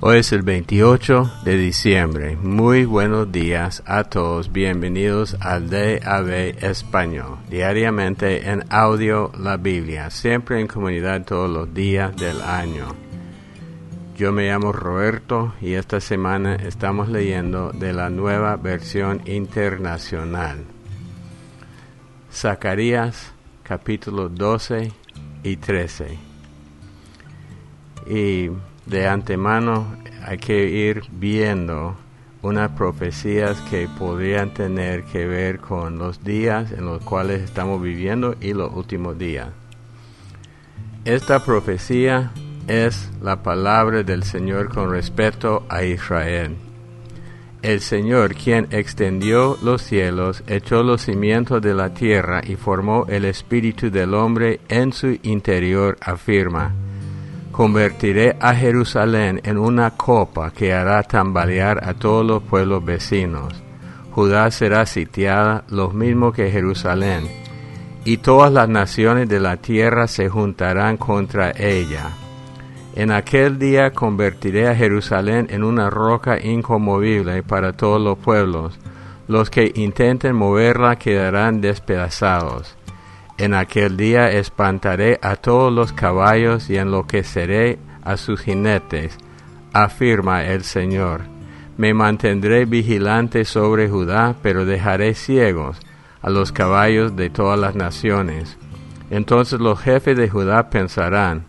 Hoy es el 28 de diciembre. Muy buenos días a todos. Bienvenidos al DAB Español. Diariamente en audio la Biblia. Siempre en comunidad todos los días del año. Yo me llamo Roberto y esta semana estamos leyendo de la nueva versión internacional. Zacarías capítulo 12 y 13. Y de antemano hay que ir viendo unas profecías que podrían tener que ver con los días en los cuales estamos viviendo y los últimos días. Esta profecía es la palabra del Señor con respecto a Israel. El Señor, quien extendió los cielos, echó los cimientos de la tierra y formó el espíritu del hombre en su interior, afirma: convertiré a Jerusalén en una copa que hará tambalear a todos los pueblos vecinos. Judá será sitiada, los mismos que Jerusalén, y todas las naciones de la tierra se juntarán contra ella. En aquel día convertiré a Jerusalén en una roca inconmovible para todos los pueblos. Los que intenten moverla quedarán despedazados. En aquel día espantaré a todos los caballos y enloqueceré a sus jinetes, afirma el Señor. Me mantendré vigilante sobre Judá, pero dejaré ciegos a los caballos de todas las naciones. Entonces los jefes de Judá pensarán: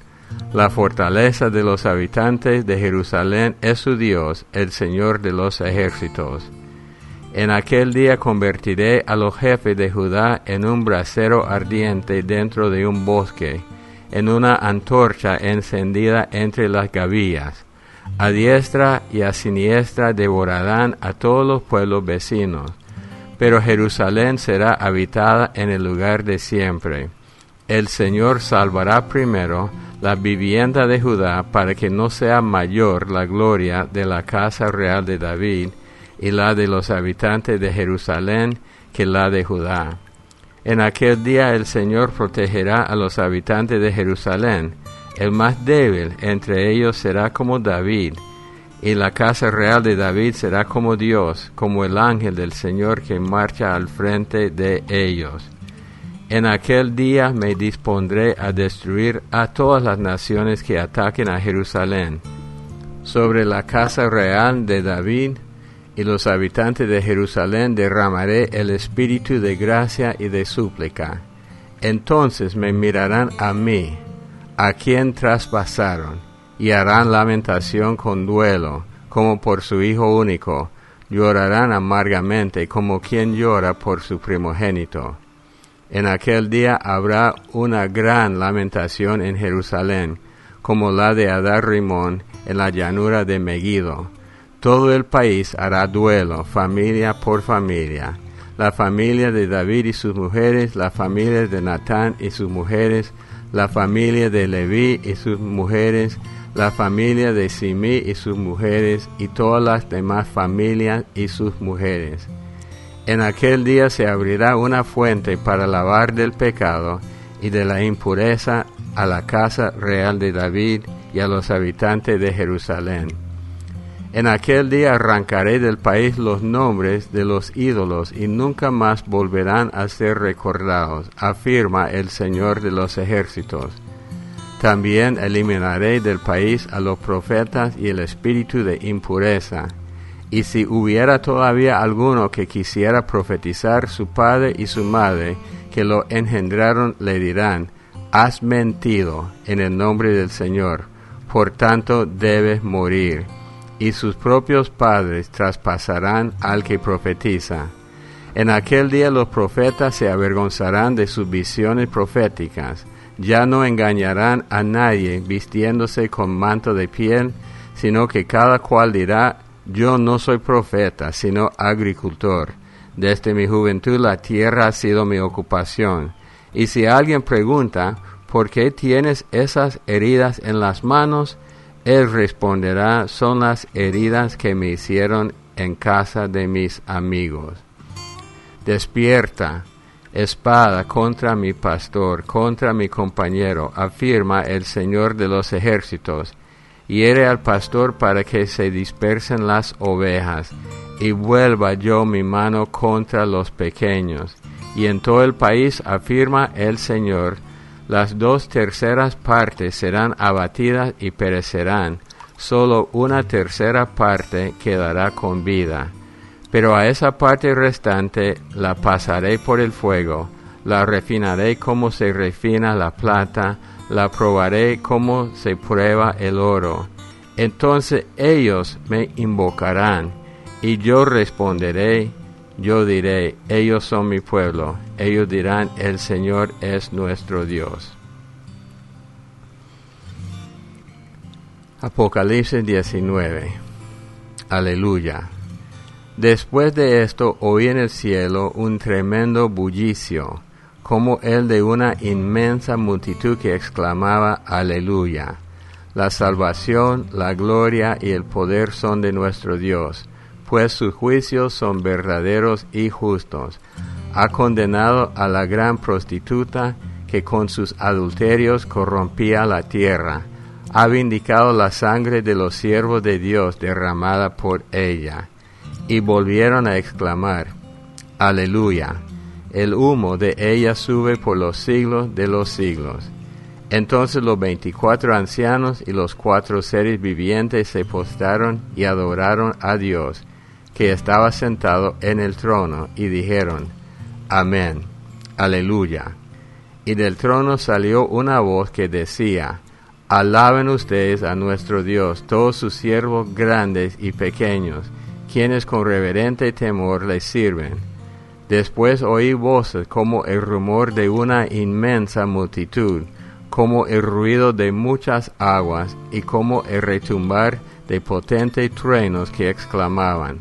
la fortaleza de los habitantes de Jerusalén es su Dios, el Señor de los ejércitos. En aquel día convertiré a los jefes de Judá en un brasero ardiente dentro de un bosque, en una antorcha encendida entre las gavillas. A diestra y a siniestra devorarán a todos los pueblos vecinos, pero Jerusalén será habitada en el lugar de siempre. El Señor salvará primero la vivienda de Judá, para que no sea mayor la gloria de la casa real de David y la de los habitantes de Jerusalén que la de Judá. En aquel día el Señor protegerá a los habitantes de Jerusalén. El más débil entre ellos será como David, y la casa real de David será como Dios, como el ángel del Señor que marcha al frente de ellos. En aquel día me dispondré a destruir a todas las naciones que ataquen a Jerusalén. Sobre la casa real de David y los habitantes de Jerusalén derramaré el espíritu de gracia y de súplica. Entonces me mirarán a mí, a quien traspasaron, y harán lamentación con duelo, como por su hijo único. Llorarán amargamente, como quien llora por su primogénito. En aquel día habrá una gran lamentación en Jerusalén, como la de Adar Rimón en la llanura de Megido. Todo el país hará duelo, familia por familia. La familia de David y sus mujeres, la familia de Natán y sus mujeres, la familia de Leví y sus mujeres, la familia de Simí y sus mujeres, y todas las demás familias y sus mujeres. En aquel día se abrirá una fuente para lavar del pecado y de la impureza a la casa real de David y a los habitantes de Jerusalén. En aquel día arrancaré del país los nombres de los ídolos, y nunca más volverán a ser recordados, afirma el Señor de los ejércitos. También eliminaré del país a los profetas y el espíritu de impureza. Y si hubiera todavía alguno que quisiera profetizar, su padre y su madre, que lo engendraron, le dirán: has mentido en el nombre del Señor, por tanto debes morir. Y sus propios padres traspasarán al que profetiza. En aquel día los profetas se avergonzarán de sus visiones proféticas. Ya no engañarán a nadie vistiéndose con manto de piel, sino que cada cual dirá: yo no soy profeta, sino agricultor. Desde mi juventud la tierra ha sido mi ocupación. Y si alguien pregunta: ¿por qué tienes esas heridas en las manos?, él responderá: son las heridas que me hicieron en casa de mis amigos. Despierta, espada contra mi pastor, contra mi compañero, afirma el Señor de los ejércitos. hiere al pastor para que se dispersen las ovejas, y vuelva yo mi mano contra los pequeños. Y en todo el país, afirma el Señor, las 2/3 partes serán abatidas y perecerán, solo 1/3 parte quedará con vida. Pero a esa parte restante la pasaré por el fuego, la refinaré como se refina la plata, la probaré como se prueba el oro. Entonces ellos me invocarán, y yo responderé, yo diré, ellos son mi pueblo. Ellos dirán, el Señor es nuestro Dios. Apocalipsis 19. Aleluya. Después de esto oí en el cielo un tremendo bullicio, como el de una inmensa multitud que exclamaba, aleluya. La salvación, la gloria y el poder son de nuestro Dios, pues sus juicios son verdaderos y justos. Ha condenado a la gran prostituta que con sus adulterios corrompía la tierra. Ha vindicado la sangre de los siervos de Dios derramada por ella. Y volvieron a exclamar, aleluya. El humo de ella sube por los siglos de los siglos. Entonces los 24 ancianos y los 4 seres vivientes se postraron y adoraron a Dios, que estaba sentado en el trono, y dijeron, amén, aleluya. Y del trono salió una voz que decía, alaben ustedes a nuestro Dios, todos sus siervos grandes y pequeños, quienes con reverente temor les sirven. Después oí voces como el rumor de una inmensa multitud, como el ruido de muchas aguas, y como el retumbar de potentes truenos que exclamaban,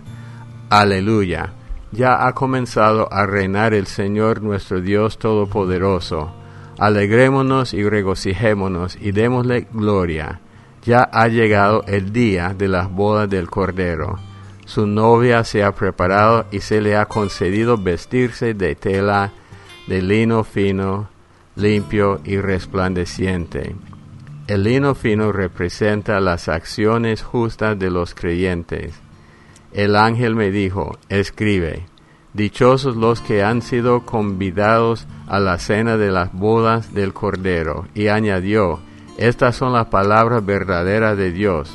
aleluya, ya ha comenzado a reinar el Señor nuestro Dios Todopoderoso. Alegrémonos y regocijémonos y démosle gloria. Ya ha llegado el día de las bodas del Cordero. Su novia se ha preparado y se le ha concedido vestirse de tela de lino fino, limpio y resplandeciente. El lino fino representa las acciones justas de los creyentes. El ángel me dijo, escribe, dichosos los que han sido convidados a la cena de las bodas del Cordero. Y añadió, estas son las palabras verdaderas de Dios.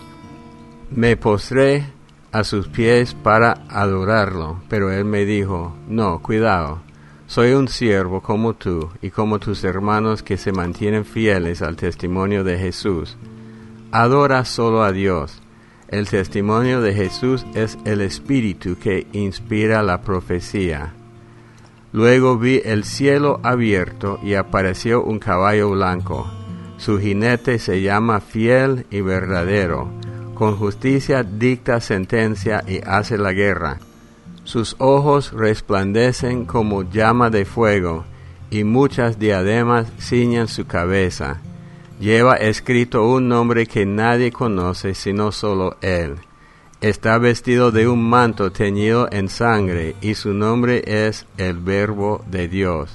Me postré a sus pies para adorarlo, pero él me dijo, no, cuidado, soy un siervo como tú y como tus hermanos que se mantienen fieles al testimonio de Jesús. Adora solo a Dios. El testimonio de Jesús es el espíritu que inspira la profecía. Luego vi el cielo abierto y apareció un caballo blanco. Su jinete se llama Fiel y Verdadero. Con justicia dicta sentencia y hace la guerra. Sus ojos resplandecen como llama de fuego, y muchas diademas ciñen su cabeza. Lleva escrito un nombre que nadie conoce sino solo él. Está vestido de un manto teñido en sangre, y su nombre es el Verbo de Dios.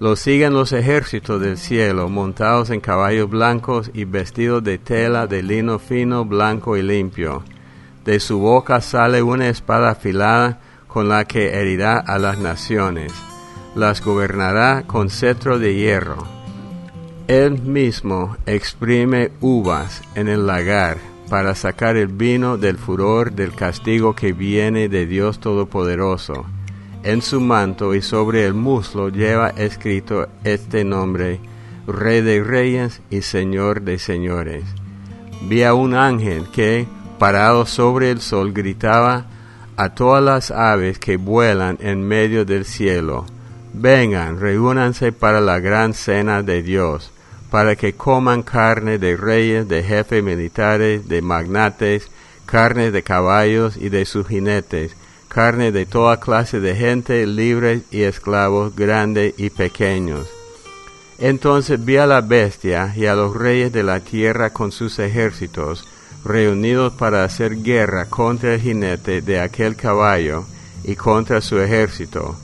Lo siguen los ejércitos del cielo, montados en caballos blancos y vestidos de tela de lino fino, blanco y limpio. De su boca sale una espada afilada con la que herirá a las naciones. Las gobernará con cetro de hierro. Él mismo exprime uvas en el lagar para sacar el vino del furor del castigo que viene de Dios Todopoderoso. En su manto y sobre el muslo lleva escrito este nombre, Rey de Reyes y Señor de Señores. Vi a un ángel que, parado sobre el sol, gritaba a todas las aves que vuelan en medio del cielo, vengan, reúnanse para la gran cena de Dios, para que coman carne de reyes, de jefes militares, de magnates, carne de caballos y de sus jinetes, carne de toda clase de gente, libres y esclavos, grandes y pequeños. Entonces vi a la bestia y a los reyes de la tierra con sus ejércitos, reunidos para hacer guerra contra el jinete de aquel caballo y contra su ejército.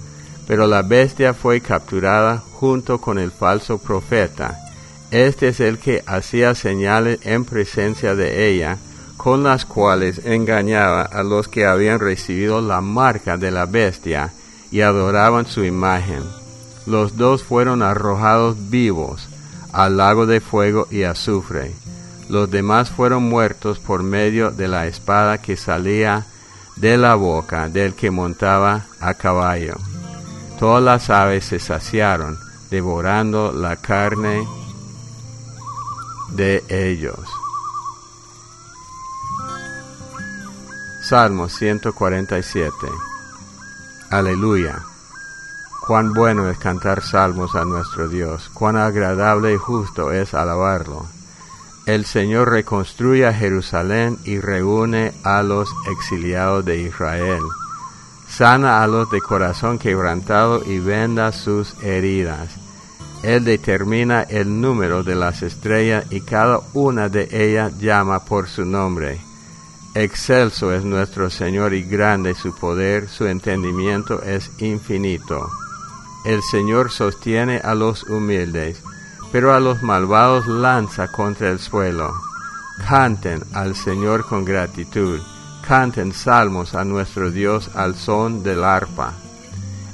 Pero la bestia fue capturada junto con el falso profeta, Este es el que hacía señales en presencia de ella, con las cuales engañaba a los que habían recibido la marca de la bestia y adoraban su imagen. Los dos fueron arrojados vivos al lago de fuego y azufre. Los demás fueron muertos por medio de la espada que salía de la boca del que montaba a caballo. Todas las aves se saciaron, devorando la carne de ellos. Salmo 147. Aleluya. Cuán bueno es cantar salmos a nuestro Dios, cuán agradable y justo es alabarlo. El Señor reconstruye a Jerusalén y reúne a los exiliados de Israel. Sana a los de corazón quebrantado y venda sus heridas. Él determina el número de las estrellas y cada una de ellas llama por su nombre. Excelso es nuestro Señor y grande su poder, su entendimiento es infinito. El Señor sostiene a los humildes, pero a los malvados lanza contra el suelo. Canten al Señor con gratitud, canten salmos a nuestro Dios al son del arpa.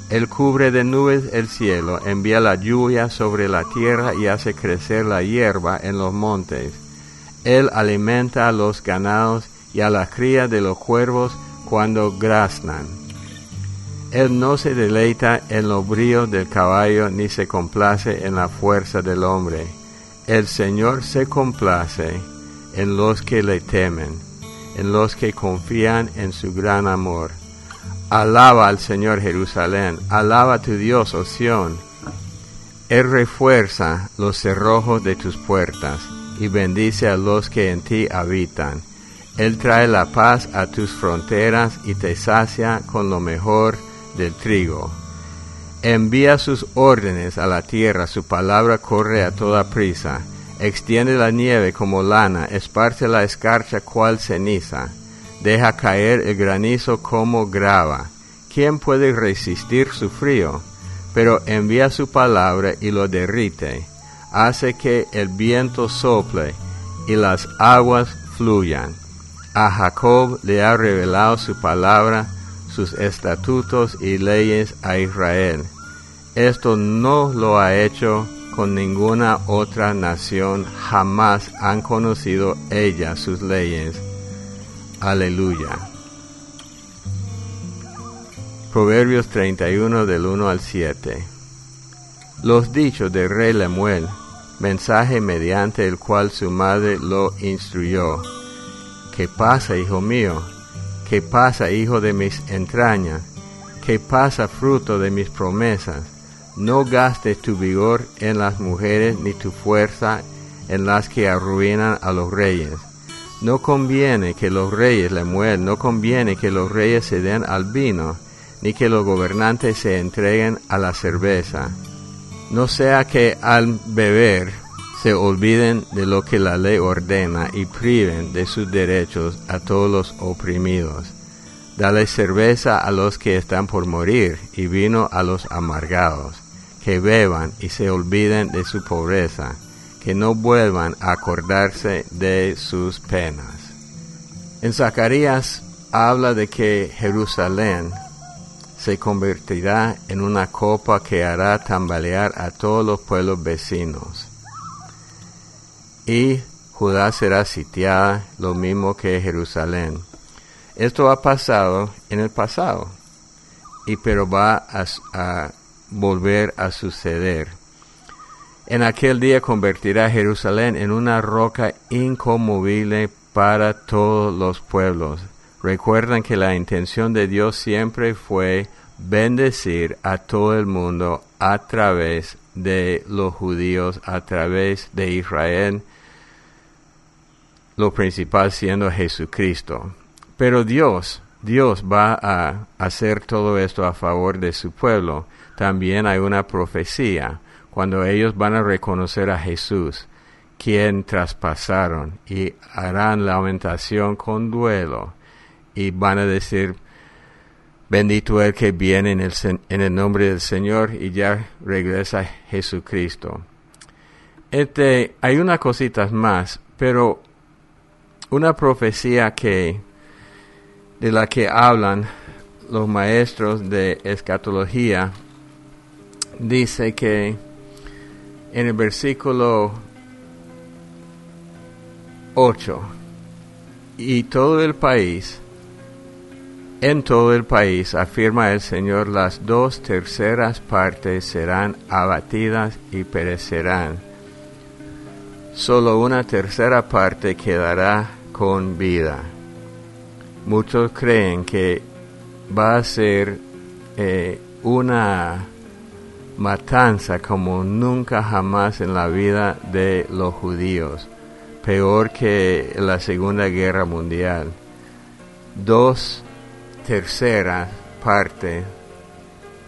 Él cubre de nubes el cielo, envía la lluvia sobre la tierra y hace crecer la hierba en los montes. Él alimenta a los ganados y a la cría de los cuervos cuando graznan. Él no se deleita en los bríos del caballo, ni se complace en la fuerza del hombre. El Señor se complace en los que le temen, en los que confían en su gran amor. Alaba al Señor Jerusalén, alaba a tu Dios, oh Sión. Él refuerza los cerrojos de tus puertas, y bendice a los que en ti habitan. Él trae la paz a tus fronteras y te sacia con lo mejor del trigo. Envía sus órdenes a la tierra, su palabra corre a toda prisa. Extiende la nieve como lana, esparce la escarcha cual ceniza. Deja caer el granizo como grava. ¿Quién puede resistir su frío? Pero envía su palabra y lo derrite. Hace que el viento sople y las aguas fluyan. A Jacob le ha revelado su palabra, sus estatutos y leyes a Israel. Esto no lo ha hecho con ninguna otra nación, jamás han conocido ella sus leyes. Aleluya. Proverbios 31 del 1 al 7. Los dichos del rey Lemuel, mensaje mediante el cual su madre lo instruyó. ¿Qué pasa, hijo mío? ¿Qué pasa, hijo de mis entrañas? ¿Qué pasa, fruto de mis promesas? No gastes tu vigor en las mujeres, ni tu fuerza en las que arruinan a los reyes. No conviene que los reyes se den al vino, ni que los gobernantes se entreguen a la cerveza. No sea que al beber se olviden de lo que la ley ordena y priven de sus derechos a todos los oprimidos. Dale cerveza a los que están por morir y vino a los amargados, que beban y se olviden de su pobreza, que no vuelvan a acordarse de sus penas. En Zacarías habla de que Jerusalén se convertirá en una copa que hará tambalear a todos los pueblos vecinos. Y Judá será sitiada, lo mismo que Jerusalén. Esto ha pasado en el pasado, pero va a volver a suceder. En aquel día convertirá Jerusalén en una roca inconmovible para todos los pueblos. Recuerdan que la intención de Dios siempre fue bendecir a todo el mundo a través de los judíos, a través de Israel, lo principal siendo Jesucristo. Pero Dios va a hacer todo esto a favor de su pueblo. También hay una profecía, cuando ellos van a reconocer a Jesús, quien traspasaron, y harán lamentación con duelo, y van a decir: bendito el que viene en el nombre del Señor, y ya regresa Jesucristo. Hay unas cositas más, pero una profecía de la que hablan los maestros de escatología dice que en el versículo 8, en todo el país, afirma el Señor, las 2/3 partes serán abatidas y perecerán. Solo 1/3 parte quedará con vida. Muchos creen que va a ser una matanza como nunca jamás en la vida de los judíos, peor que la Segunda Guerra Mundial. 2/3 partes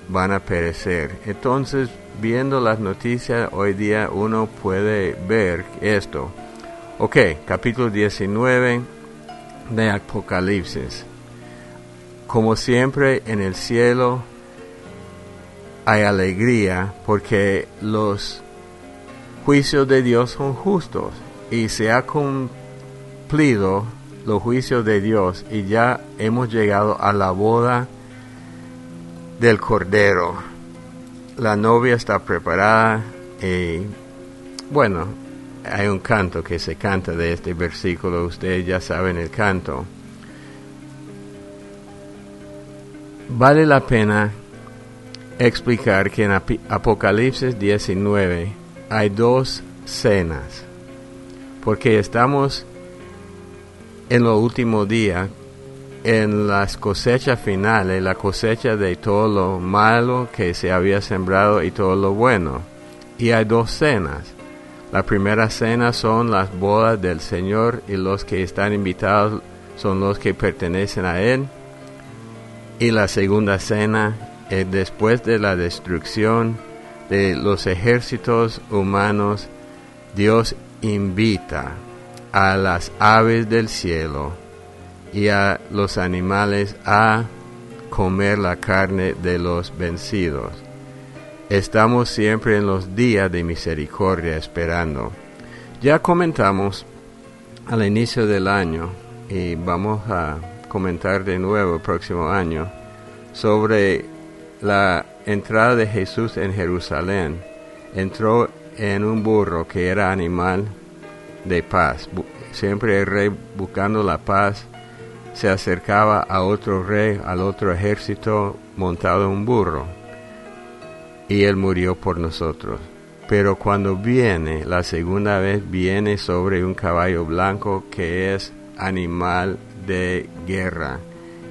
van a perecer. Entonces, viendo las noticias hoy día, uno puede ver esto. Ok, capítulo 19 de Apocalipsis. Como siempre, en el cielo hay alegría porque los juicios de Dios son justos y se ha cumplido los juicios de Dios y ya hemos llegado a la boda del Cordero. La novia está preparada y bueno, hay un canto que se canta de este versículo, ustedes ya saben el canto. Vale la pena explicar que en Apocalipsis 19 hay 2 cenas, porque estamos en los últimos días, en las cosechas finales, la cosecha de todo lo malo que se había sembrado y todo lo bueno. Y hay 2 cenas. La primera cena son las bodas del Señor y los que están invitados son los que pertenecen a Él. Y la segunda cena es después de la destrucción de los ejércitos humanos. Dios invita a las aves del cielo y a los animales a comer la carne de los vencidos. Estamos siempre en los días de misericordia esperando. Ya comentamos al inicio del año y vamos a comentar de nuevo el próximo año sobre la entrada de Jesús en Jerusalén. Entró en un burro que era animal de paz. Siempre el rey, buscando la paz, se acercaba a otro rey, al otro ejército, montado en un burro, y él murió por nosotros. Pero cuando viene la segunda vez, viene sobre un caballo blanco que es animal de guerra,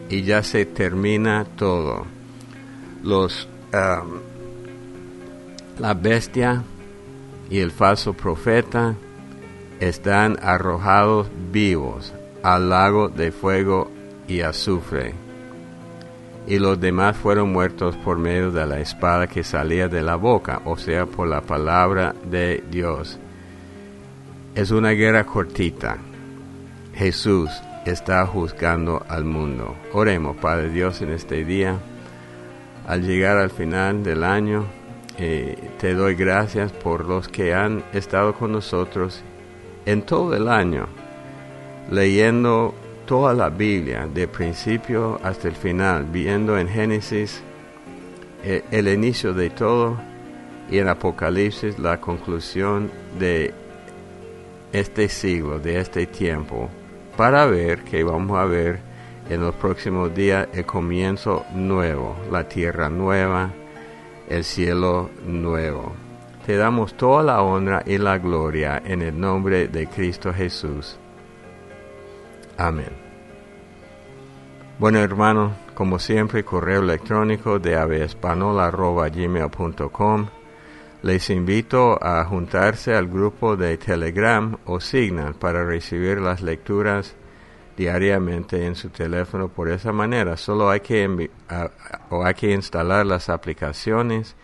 y ya se termina todo. La bestia y el falso profeta están arrojados vivos al lago de fuego y azufre, y los demás fueron muertos por medio de la espada que salía de la boca, o sea, por la palabra de Dios. Es una guerra cortita. Jesús está juzgando al mundo. Oremos, Padre Dios, en este día, al llegar al final del año. Te doy gracias por los que han estado con nosotros en todo el año, leyendo toda la Biblia, de principio hasta el final, viendo en Génesis el inicio de todo y en Apocalipsis la conclusión de este siglo, de este tiempo, para ver que vamos a ver en los próximos días el comienzo nuevo, la tierra nueva, el cielo nuevo. Te damos toda la honra y la gloria en el nombre de Cristo Jesús. Amén. Bueno, hermanos, como siempre, correo electrónico de abespanola@gmail.com. Les invito a juntarse al grupo de Telegram o Signal para recibir las lecturas diariamente en su teléfono. Por esa manera, solo hay que instalar las aplicaciones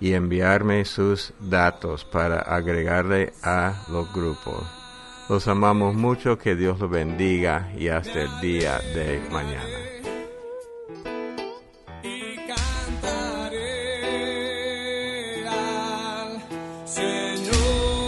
y enviarme sus datos para agregarle a los grupos. Los amamos mucho, que Dios los bendiga y hasta el día de mañana. Señor.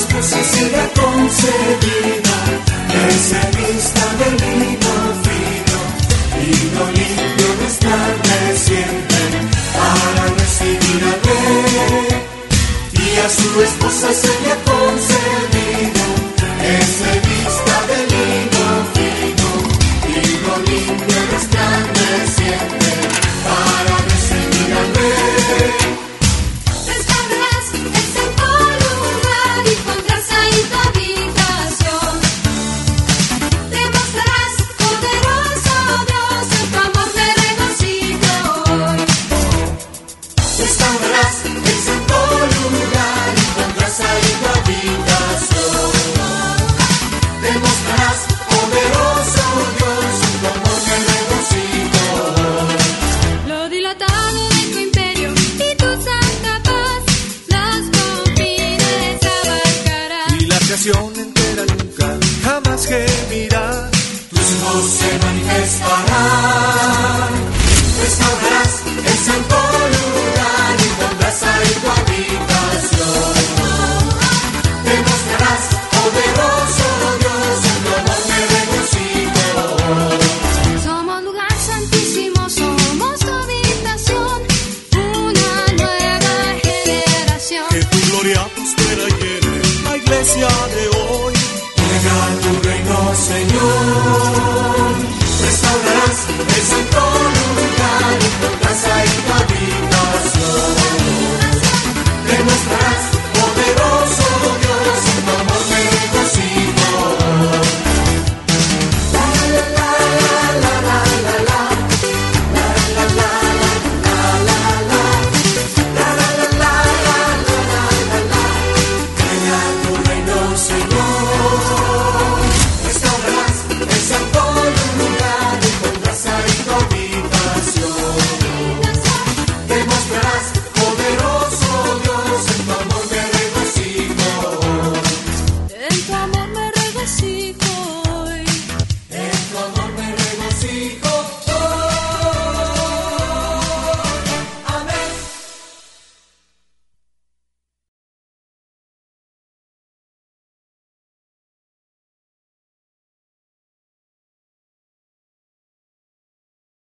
esposa será concebida, es el vista del lino fino, lino limpio de siempre, para recibir al rey, y a su esposa será concebida, es el vista del lino fino, lino limpio de siempre, para recibir al rey. Entera nunca jamás gemirá, tus ojos se manifestarán, restaurarás el santo lugar y pondrás ahí tu habitación, te mostrarás poderoso Dios, en tu nombre reconocido. Somos un lugar santísimo, somos tu habitación, una nueva generación, que tu gloria prospera y iglesia de hoy, llega a tu reino, Señor. Restaurarás el santo lugar y tu casa y tu vida.